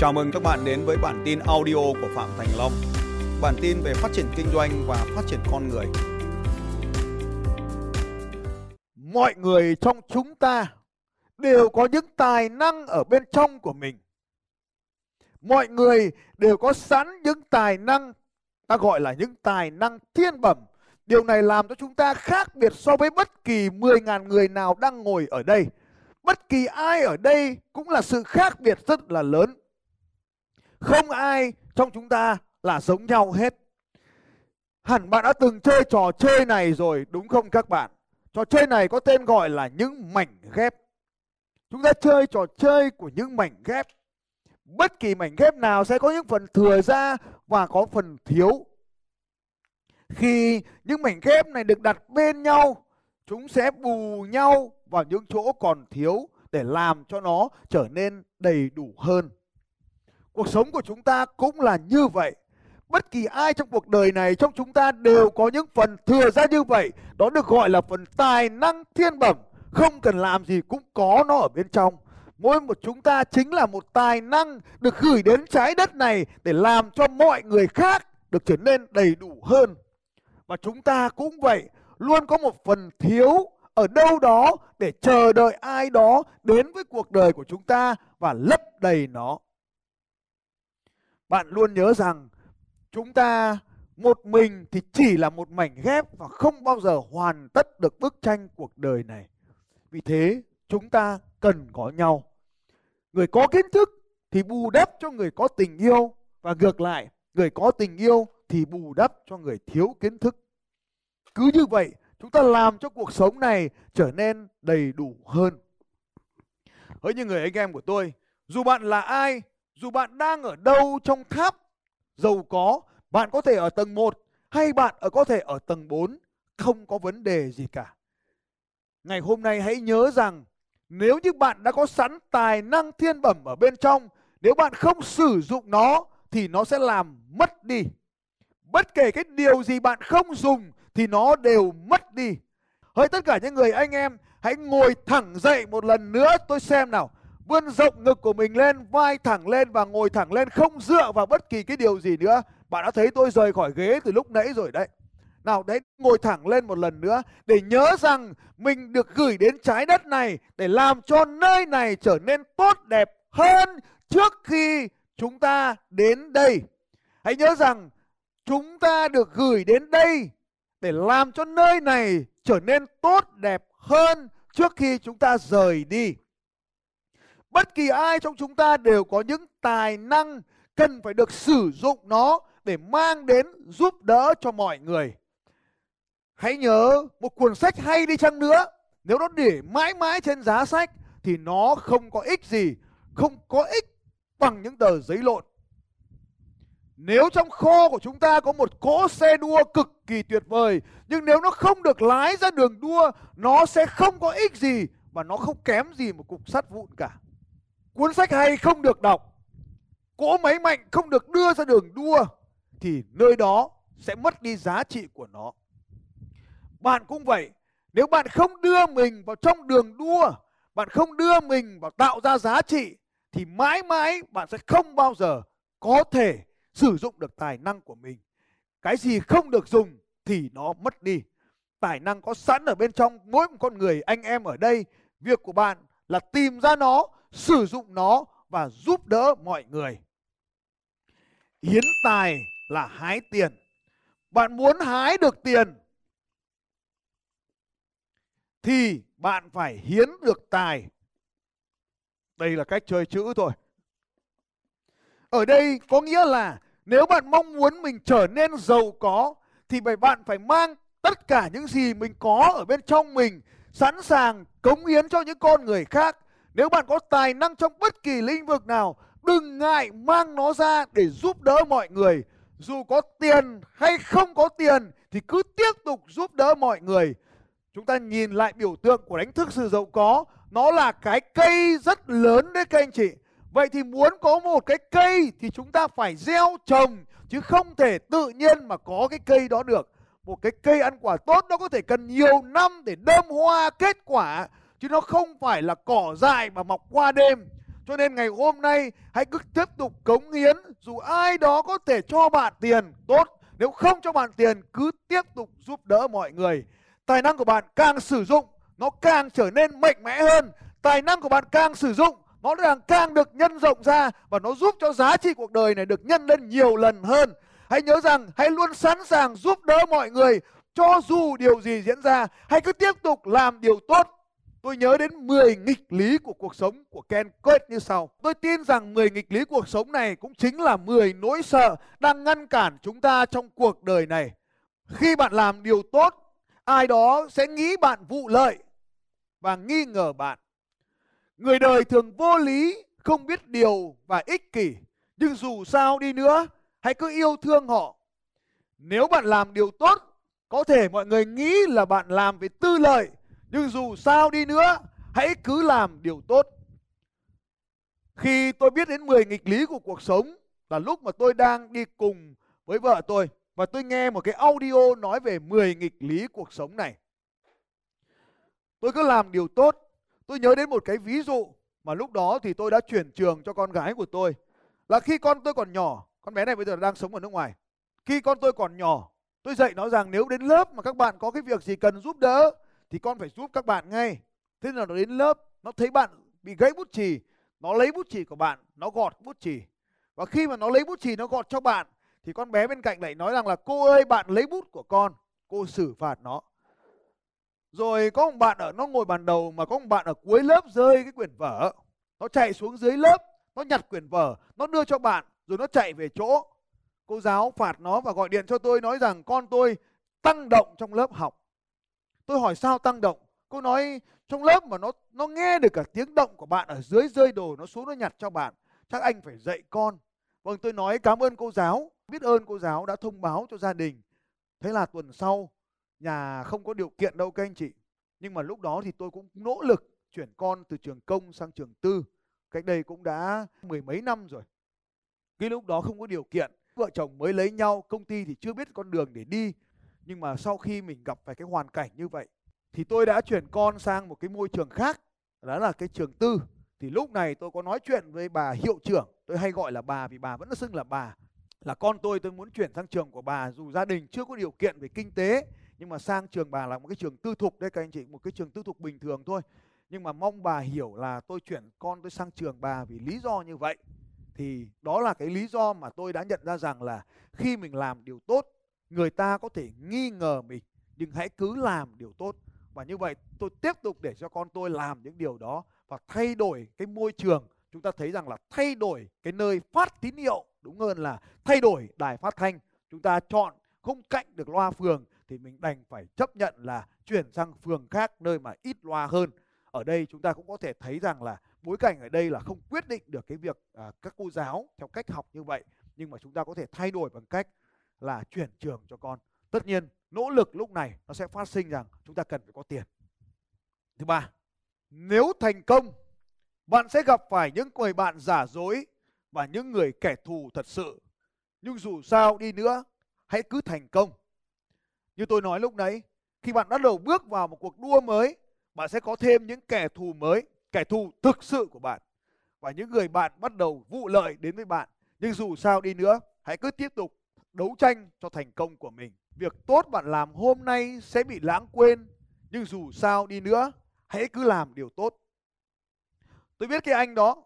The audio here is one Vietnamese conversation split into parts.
Chào mừng các bạn đến với bản tin audio của Phạm Thành Long. Bản tin về phát triển kinh doanh và phát triển con người. Mọi người trong chúng ta đều có những tài năng ở bên trong của mình. Mọi người đều có sẵn những tài năng, ta gọi là những tài năng thiên bẩm. Điều này làm cho chúng ta khác biệt so với bất kỳ 10.000 người nào đang ngồi ở đây. Bất kỳ ai ở đây cũng là sự khác biệt rất là lớn. Không ai trong chúng ta là giống nhau hết. Hẳn bạn đã từng chơi trò chơi này rồi, đúng không các bạn? Trò chơi này có tên gọi là những mảnh ghép. Chúng ta chơi trò chơi của những mảnh ghép. Bất kỳ mảnh ghép nào sẽ có những phần thừa ra và có phần thiếu. Khi những mảnh ghép này được đặt bên nhau, chúng sẽ bù nhau vào những chỗ còn thiếu để làm cho nó trở nên đầy đủ hơn. Cuộc sống của chúng ta cũng là như vậy. Bất kỳ ai trong cuộc đời này trong chúng ta đều có những phần thừa ra như vậy. Đó được gọi là phần tài năng thiên bẩm. Không cần làm gì cũng có nó ở bên trong. Mỗi một chúng ta chính là một tài năng được gửi đến trái đất này để làm cho mọi người khác được trở nên đầy đủ hơn. Và chúng ta cũng vậy, luôn có một phần thiếu ở đâu đó để chờ đợi ai đó đến với cuộc đời của chúng ta và lấp đầy nó. Bạn luôn nhớ rằng chúng ta một mình thì chỉ là một mảnh ghép và không bao giờ hoàn tất được bức tranh cuộc đời này. Vì thế chúng ta cần có nhau. Người có kiến thức thì bù đắp cho người có tình yêu, và ngược lại, người có tình yêu thì bù đắp cho người thiếu kiến thức. Cứ như vậy chúng ta làm cho cuộc sống này trở nên đầy đủ hơn. Hỡi những người anh em của tôi, dù bạn là ai, dù bạn đang ở đâu trong tháp giàu có, bạn có thể ở tầng 1 hay bạn có thể ở tầng 4, không có vấn đề gì cả. Ngày hôm nay hãy nhớ rằng nếu như bạn đã có sẵn tài năng thiên bẩm ở bên trong, nếu bạn không sử dụng nó thì nó sẽ làm mất đi. Bất kể cái điều gì bạn không dùng thì nó đều mất đi. Hỡi tất cả những người anh em, hãy ngồi thẳng dậy một lần nữa, tôi xem nào. Vươn rộng ngực của mình lên, vai thẳng lên và ngồi thẳng lên, không dựa vào bất kỳ cái điều gì nữa. Bạn đã thấy tôi rời khỏi ghế từ lúc nãy rồi đấy. Nào đấy, ngồi thẳng lên một lần nữa để nhớ rằng mình được gửi đến trái đất này để làm cho nơi này trở nên tốt đẹp hơn trước khi chúng ta đến đây. Hãy nhớ rằng chúng ta được gửi đến đây để làm cho nơi này trở nên tốt đẹp hơn trước khi chúng ta rời đi. Bất kỳ ai trong chúng ta đều có những tài năng, cần phải được sử dụng nó để mang đến giúp đỡ cho mọi người. Hãy nhớ, một cuốn sách hay đi chăng nữa, nếu nó để mãi mãi trên giá sách thì nó không có ích gì, không có ích bằng những tờ giấy lộn. Nếu trong kho của chúng ta có một cỗ xe đua cực kỳ tuyệt vời, nhưng nếu nó không được lái ra đường đua, nó sẽ không có ích gì và nó không kém gì một cục sắt vụn cả. Cuốn sách hay không được đọc, cỗ máy mạnh không được đưa ra đường đua thì nơi đó sẽ mất đi giá trị của nó. Bạn cũng vậy, nếu bạn không đưa mình vào trong đường đua, bạn không đưa mình vào tạo ra giá trị thì mãi mãi bạn sẽ không bao giờ có thể sử dụng được tài năng của mình. Cái gì không được dùng thì nó mất đi. Tài năng có sẵn ở bên trong mỗi một con người anh em ở đây. Việc của bạn là tìm ra nó, sử dụng nó và giúp đỡ mọi người. Hiến tài là hái tiền. Bạn muốn hái được tiền thì bạn phải hiến được tài. Đây là cách chơi chữ thôi. Ở đây có nghĩa là nếu bạn mong muốn mình trở nên giàu có thì bạn phải mang tất cả những gì mình có ở bên trong mình, sẵn sàng cống hiến cho những con người khác. Nếu bạn có tài năng trong bất kỳ lĩnh vực nào, đừng ngại mang nó ra để giúp đỡ mọi người. Dù có tiền hay không có tiền thì cứ tiếp tục giúp đỡ mọi người. Chúng ta nhìn lại biểu tượng của đánh thức sự giàu có, nó là cái cây rất lớn đấy các anh chị. Vậy thì muốn có một cái cây thì chúng ta phải gieo trồng, chứ không thể tự nhiên mà có cái cây đó được. Một cái cây ăn quả tốt nó có thể cần nhiều năm để đơm hoa kết quả, chứ nó không phải là cỏ dại mà mọc qua đêm. Cho nên ngày hôm nay hãy cứ tiếp tục cống hiến. Dù ai đó có thể cho bạn tiền tốt, nếu không cho bạn tiền cứ tiếp tục giúp đỡ mọi người. Tài năng của bạn càng sử dụng nó càng trở nên mạnh mẽ hơn. Tài năng của bạn càng sử dụng nó càng được nhân rộng ra, và nó giúp cho giá trị cuộc đời này được nhân lên nhiều lần hơn. Hãy nhớ rằng hãy luôn sẵn sàng giúp đỡ mọi người cho dù điều gì diễn ra. Hãy cứ tiếp tục làm điều tốt. Tôi nhớ đến 10 nghịch lý của cuộc sống của Ken Kurt như sau. Tôi tin rằng 10 nghịch lý cuộc sống này cũng chính là 10 nỗi sợ đang ngăn cản chúng ta trong cuộc đời này. Khi bạn làm điều tốt, ai đó sẽ nghĩ bạn vụ lợi và nghi ngờ bạn. Người đời thường vô lý, không biết điều và ích kỷ. Nhưng dù sao đi nữa, hãy cứ yêu thương họ. Nếu bạn làm điều tốt, có thể mọi người nghĩ là bạn làm về tư lợi. Nhưng dù sao đi nữa, hãy cứ làm điều tốt. Khi tôi biết đến 10 nghịch lý của cuộc sống là lúc mà tôi đang đi cùng với vợ tôi. Và tôi nghe một cái audio nói về 10 nghịch lý cuộc sống này. Tôi cứ làm điều tốt. Tôi nhớ đến một cái ví dụ mà lúc đó thì tôi đã chuyển trường cho con gái của tôi. Là khi con tôi còn nhỏ, con bé này bây giờ đang sống ở nước ngoài. Khi con tôi còn nhỏ, tôi dạy nó rằng nếu đến lớp mà các bạn có cái việc gì cần giúp đỡ thì con phải giúp các bạn ngay. Thế là nó đến lớp, nó thấy bạn bị gãy bút chì, nó lấy bút chì của bạn, nó gọt bút chì. Và khi mà nó lấy bút chì nó gọt cho bạn thì con bé bên cạnh lại nói rằng là cô ơi, bạn lấy bút của con. Cô xử phạt nó. Rồi có một bạn nó ngồi bàn đầu, mà có một bạn ở cuối lớp rơi cái quyển vở. Nó chạy xuống dưới lớp, nó nhặt quyển vở, nó đưa cho bạn, rồi nó chạy về chỗ. Cô giáo phạt nó và gọi điện cho tôi nói rằng con tôi tăng động trong lớp học. Tôi hỏi sao tăng động? Cô nói trong lớp mà nó nghe được cả tiếng động của bạn ở dưới rơi đồ, nó xuống nó nhặt cho bạn. Chắc anh phải dạy con. Vâng, tôi nói cảm ơn cô giáo, biết ơn cô giáo đã thông báo cho gia đình. Thế là tuần sau nhà không có điều kiện đâu các anh chị. Nhưng mà lúc đó thì tôi cũng nỗ lực chuyển con từ trường công sang trường tư. Cách đây cũng đã mười mấy năm rồi. Cái lúc đó không có điều kiện, vợ chồng mới lấy nhau, công ty thì chưa biết con đường để đi. Nhưng mà sau khi mình gặp phải cái hoàn cảnh như vậy thì tôi đã chuyển con sang một cái môi trường khác, đó là cái trường tư. Thì lúc này tôi có nói chuyện với bà hiệu trưởng, tôi hay gọi là bà vì bà vẫn xưng là bà. Là con tôi muốn chuyển sang trường của bà, dù gia đình chưa có điều kiện về kinh tế, nhưng mà sang trường bà là một cái trường tư thục đấy các anh chị, một cái trường tư thục bình thường thôi. Nhưng mà mong bà hiểu là tôi chuyển con tôi sang trường bà vì lý do như vậy. Thì đó là cái lý do mà tôi đã nhận ra rằng là khi mình làm điều tốt, người ta có thể nghi ngờ mình, nhưng hãy cứ làm điều tốt. Và như vậy tôi tiếp tục để cho con tôi làm những điều đó và thay đổi cái môi trường. Chúng ta thấy rằng là thay đổi cái nơi phát tín hiệu, đúng hơn là thay đổi đài phát thanh. Chúng ta chọn không cạnh được loa phường thì mình đành phải chấp nhận là chuyển sang phường khác, nơi mà ít loa hơn. Ở đây chúng ta cũng có thể thấy rằng là bối cảnh ở đây là không quyết định được cái việc các cô giáo theo cách học như vậy. Nhưng mà chúng ta có thể thay đổi bằng cách là chuyển trường cho con. Tất nhiên nỗ lực lúc này nó sẽ phát sinh rằng chúng ta cần phải có tiền. Thứ ba, nếu thành công bạn sẽ gặp phải những người bạn giả dối và những người kẻ thù thật sự. Nhưng dù sao đi nữa, hãy cứ thành công. Như tôi nói lúc nãy, khi bạn bắt đầu bước vào một cuộc đua mới, bạn sẽ có thêm những kẻ thù mới, kẻ thù thực sự của bạn. Và những người bạn bắt đầu vụ lợi đến với bạn. Nhưng dù sao đi nữa, hãy cứ tiếp tục đấu tranh cho thành công của mình. Việc tốt bạn làm hôm nay sẽ bị lãng quên. Nhưng dù sao đi nữa, hãy cứ làm điều tốt. Tôi biết cái anh đó,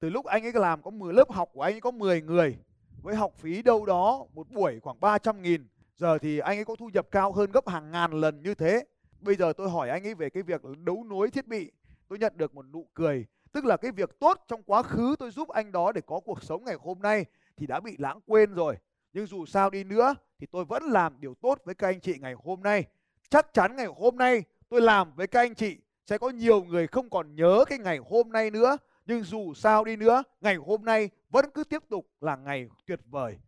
từ lúc anh ấy làm có 10 lớp học của anh ấy có 10 người. Với học phí đâu đó một buổi khoảng 300.000. Giờ thì anh ấy có thu nhập cao hơn gấp hàng ngàn lần như thế. Bây giờ tôi hỏi anh ấy về cái việc đấu nối thiết bị. Tôi nhận được một nụ cười. Tức là cái việc tốt trong quá khứ tôi giúp anh đó để có cuộc sống ngày hôm nay thì đã bị lãng quên rồi. Nhưng dù sao đi nữa thì tôi vẫn làm điều tốt với các anh chị ngày hôm nay. Chắc chắn ngày hôm nay tôi làm với các anh chị sẽ có nhiều người không còn nhớ cái ngày hôm nay nữa. Nhưng dù sao đi nữa, ngày hôm nay vẫn cứ tiếp tục là ngày tuyệt vời.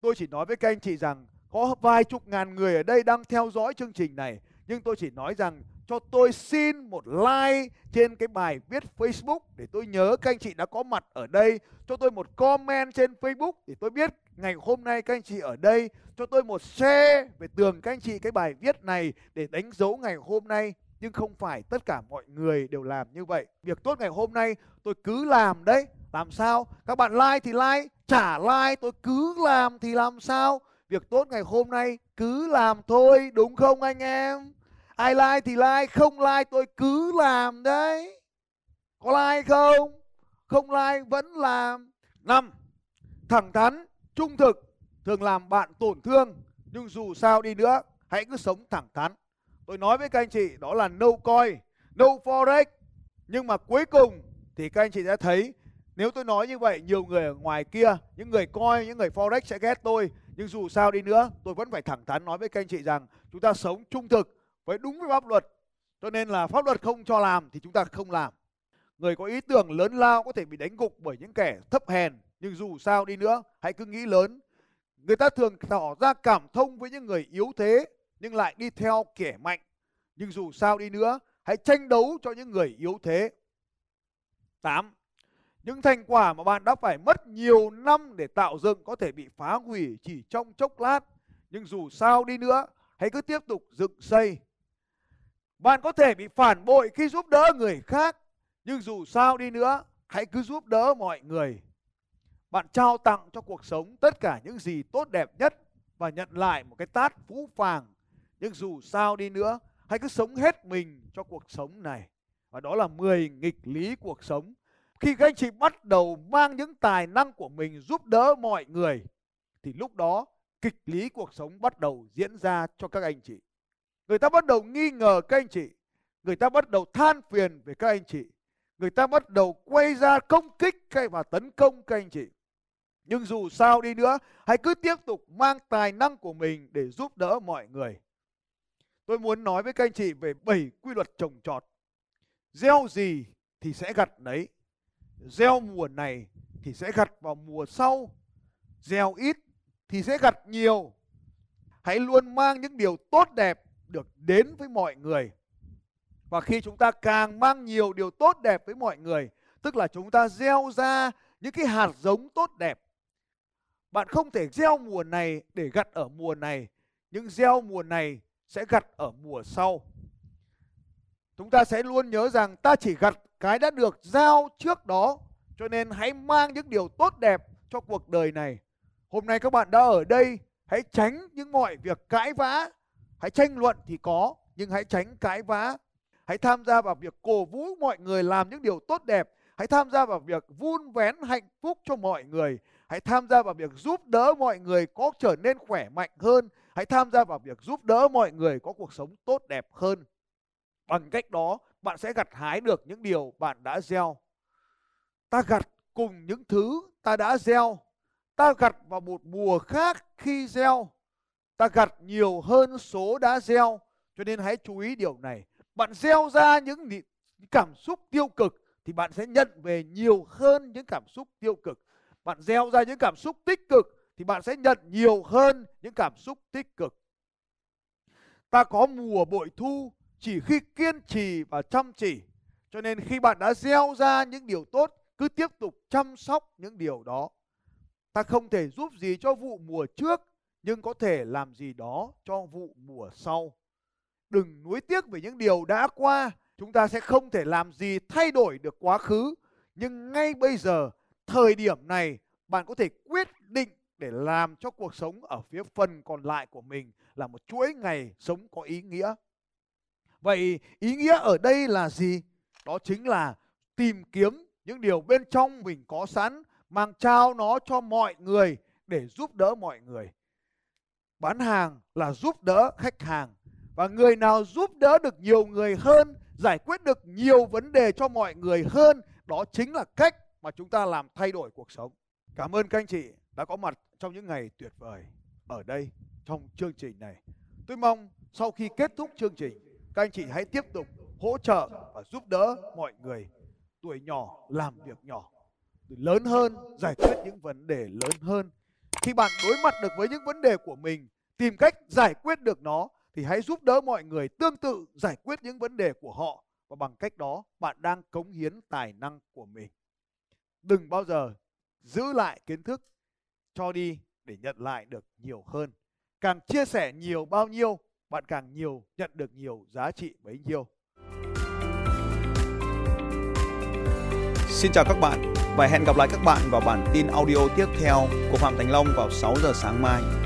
Tôi chỉ nói với các anh chị rằng có vài chục ngàn người ở đây đang theo dõi chương trình này. Nhưng tôi chỉ nói rằng cho tôi xin một like trên cái bài viết Facebook để tôi nhớ các anh chị đã có mặt ở đây. Cho tôi một comment trên Facebook để tôi biết ngày hôm nay các anh chị ở đây. Cho tôi một share về tường các anh chị cái bài viết này để đánh dấu ngày hôm nay. nhưng không phải tất cả mọi người đều làm như vậy. Việc tốt ngày hôm nay tôi cứ làm đấy. Làm sao? Các bạn like thì like, chả like tôi cứ làm thì làm sao? Việc tốt ngày hôm nay cứ làm thôi, đúng không anh em? Ai like thì like, không like tôi cứ làm đấy. Có like không? Không like vẫn làm. 5. Thẳng thắn, trung thực thường làm bạn tổn thương, nhưng dù sao đi nữa hãy cứ sống thẳng thắn. Tôi nói với các anh chị đó là no coin, no forex. Nhưng mà cuối cùng thì các anh chị đã thấy, nếu tôi nói như vậy nhiều người ở ngoài kia, những người coin, những người forex sẽ ghét tôi. Nhưng dù sao đi nữa tôi vẫn phải thẳng thắn nói với các anh chị rằng chúng ta sống trung thực với đúng với pháp luật. Cho nên là pháp luật không cho làm thì chúng ta không làm. Người có ý tưởng lớn lao có thể bị đánh gục bởi những kẻ thấp hèn, nhưng dù sao đi nữa hãy cứ nghĩ lớn. Người ta thường tỏ ra cảm thông với những người yếu thế nhưng lại đi theo kẻ mạnh. Nhưng dù sao đi nữa hãy tranh đấu cho những người yếu thế. 8. Những thành quả mà bạn đã phải mất nhiều năm để tạo dựng có thể bị phá hủy chỉ trong chốc lát. Nhưng dù sao đi nữa hãy cứ tiếp tục dựng xây. Bạn có thể bị phản bội khi giúp đỡ người khác, nhưng dù sao đi nữa hãy cứ giúp đỡ mọi người. Bạn trao tặng cho cuộc sống tất cả những gì tốt đẹp nhất và nhận lại một cái tát phũ phàng. Nhưng dù sao đi nữa hãy cứ sống hết mình cho cuộc sống này. Và đó là 10 nghịch lý cuộc sống. Khi các anh chị bắt đầu mang những tài năng của mình giúp đỡ mọi người thì lúc đó nghịch lý cuộc sống bắt đầu diễn ra cho các anh chị. Người ta bắt đầu nghi ngờ các anh chị. Người ta bắt đầu than phiền về các anh chị. Người ta bắt đầu quay ra công kích và tấn công các anh chị. Nhưng dù sao đi nữa hãy cứ tiếp tục mang tài năng của mình để giúp đỡ mọi người. Tôi muốn nói với các anh chị về 7 quy luật trồng trọt. Gieo gì thì sẽ gặt đấy. Gieo mùa này thì sẽ gặt vào mùa sau. Gieo ít thì sẽ gặt nhiều. Hãy luôn mang những điều tốt đẹp được đến với mọi người. Và khi chúng ta càng mang nhiều điều tốt đẹp với mọi người, tức là chúng ta gieo ra những cái hạt giống tốt đẹp. Bạn không thể gieo mùa này để gặt ở mùa này, nhưng gieo mùa này sẽ gặt ở mùa sau. Chúng ta sẽ luôn nhớ rằng ta chỉ gặt cái đã được gieo trước đó. Cho nên hãy mang những điều tốt đẹp cho cuộc đời này. Hôm nay các bạn đã ở đây, hãy tránh những mọi việc cãi vã. Hãy tranh luận thì có, nhưng hãy tránh cãi vã. Hãy tham gia vào việc cổ vũ mọi người làm những điều tốt đẹp. Hãy tham gia vào việc vun vén hạnh phúc cho mọi người. Hãy tham gia vào việc giúp đỡ mọi người có trở nên khỏe mạnh hơn. Hãy tham gia vào việc giúp đỡ mọi người có cuộc sống tốt đẹp hơn. Bằng cách đó bạn sẽ gặt hái được những điều bạn đã gieo. Ta gặt cùng những thứ ta đã gieo. Ta gặt vào một mùa khác khi gieo. Ta gặt nhiều hơn số đã gieo. Cho nên hãy chú ý điều này. Bạn gieo ra những cảm xúc tiêu cực thì bạn sẽ nhận về nhiều hơn những cảm xúc tiêu cực. Bạn gieo ra những cảm xúc tích cực thì bạn sẽ nhận nhiều hơn những cảm xúc tích cực. Ta có mùa bội thu chỉ khi kiên trì và chăm chỉ. Cho nên khi bạn đã gieo ra những điều tốt, cứ tiếp tục chăm sóc những điều đó. Ta không thể giúp gì cho vụ mùa trước, nhưng có thể làm gì đó cho vụ mùa sau. Đừng nuối tiếc về những điều đã qua. Chúng ta sẽ không thể làm gì thay đổi được quá khứ. Nhưng ngay bây giờ, thời điểm này, bạn có thể quyết định để làm cho cuộc sống ở phía phần còn lại của mình là một chuỗi ngày sống có ý nghĩa. Vậy ý nghĩa ở đây là gì? Đó chính là tìm kiếm những điều bên trong mình có sẵn, mang trao nó cho mọi người để giúp đỡ mọi người. Bán hàng là giúp đỡ khách hàng. Và người nào giúp đỡ được nhiều người hơn, giải quyết được nhiều vấn đề cho mọi người hơn, đó chính là cách mà chúng ta làm thay đổi cuộc sống. Cảm ơn các anh chị đã có mặt trong những ngày tuyệt vời ở đây trong chương trình này. Tôi mong sau khi kết thúc chương trình, các anh chị hãy tiếp tục hỗ trợ và giúp đỡ mọi người. Tuổi nhỏ làm việc nhỏ, tuổi lớn hơn giải quyết những vấn đề lớn hơn. Khi bạn đối mặt được với những vấn đề của mình, tìm cách giải quyết được nó, thì hãy giúp đỡ mọi người tương tự giải quyết những vấn đề của họ. Và bằng cách đó bạn đang cống hiến tài năng của mình. Đừng bao giờ giữ lại kiến thức, cho đi để nhận lại được nhiều hơn. Càng chia sẻ nhiều bao nhiêu, bạn càng nhiều nhận được nhiều giá trị bấy nhiêu. Xin chào các bạn và hẹn gặp lại các bạn vào bản tin audio tiếp theo của Phạm Thành Long vào 6 giờ sáng mai.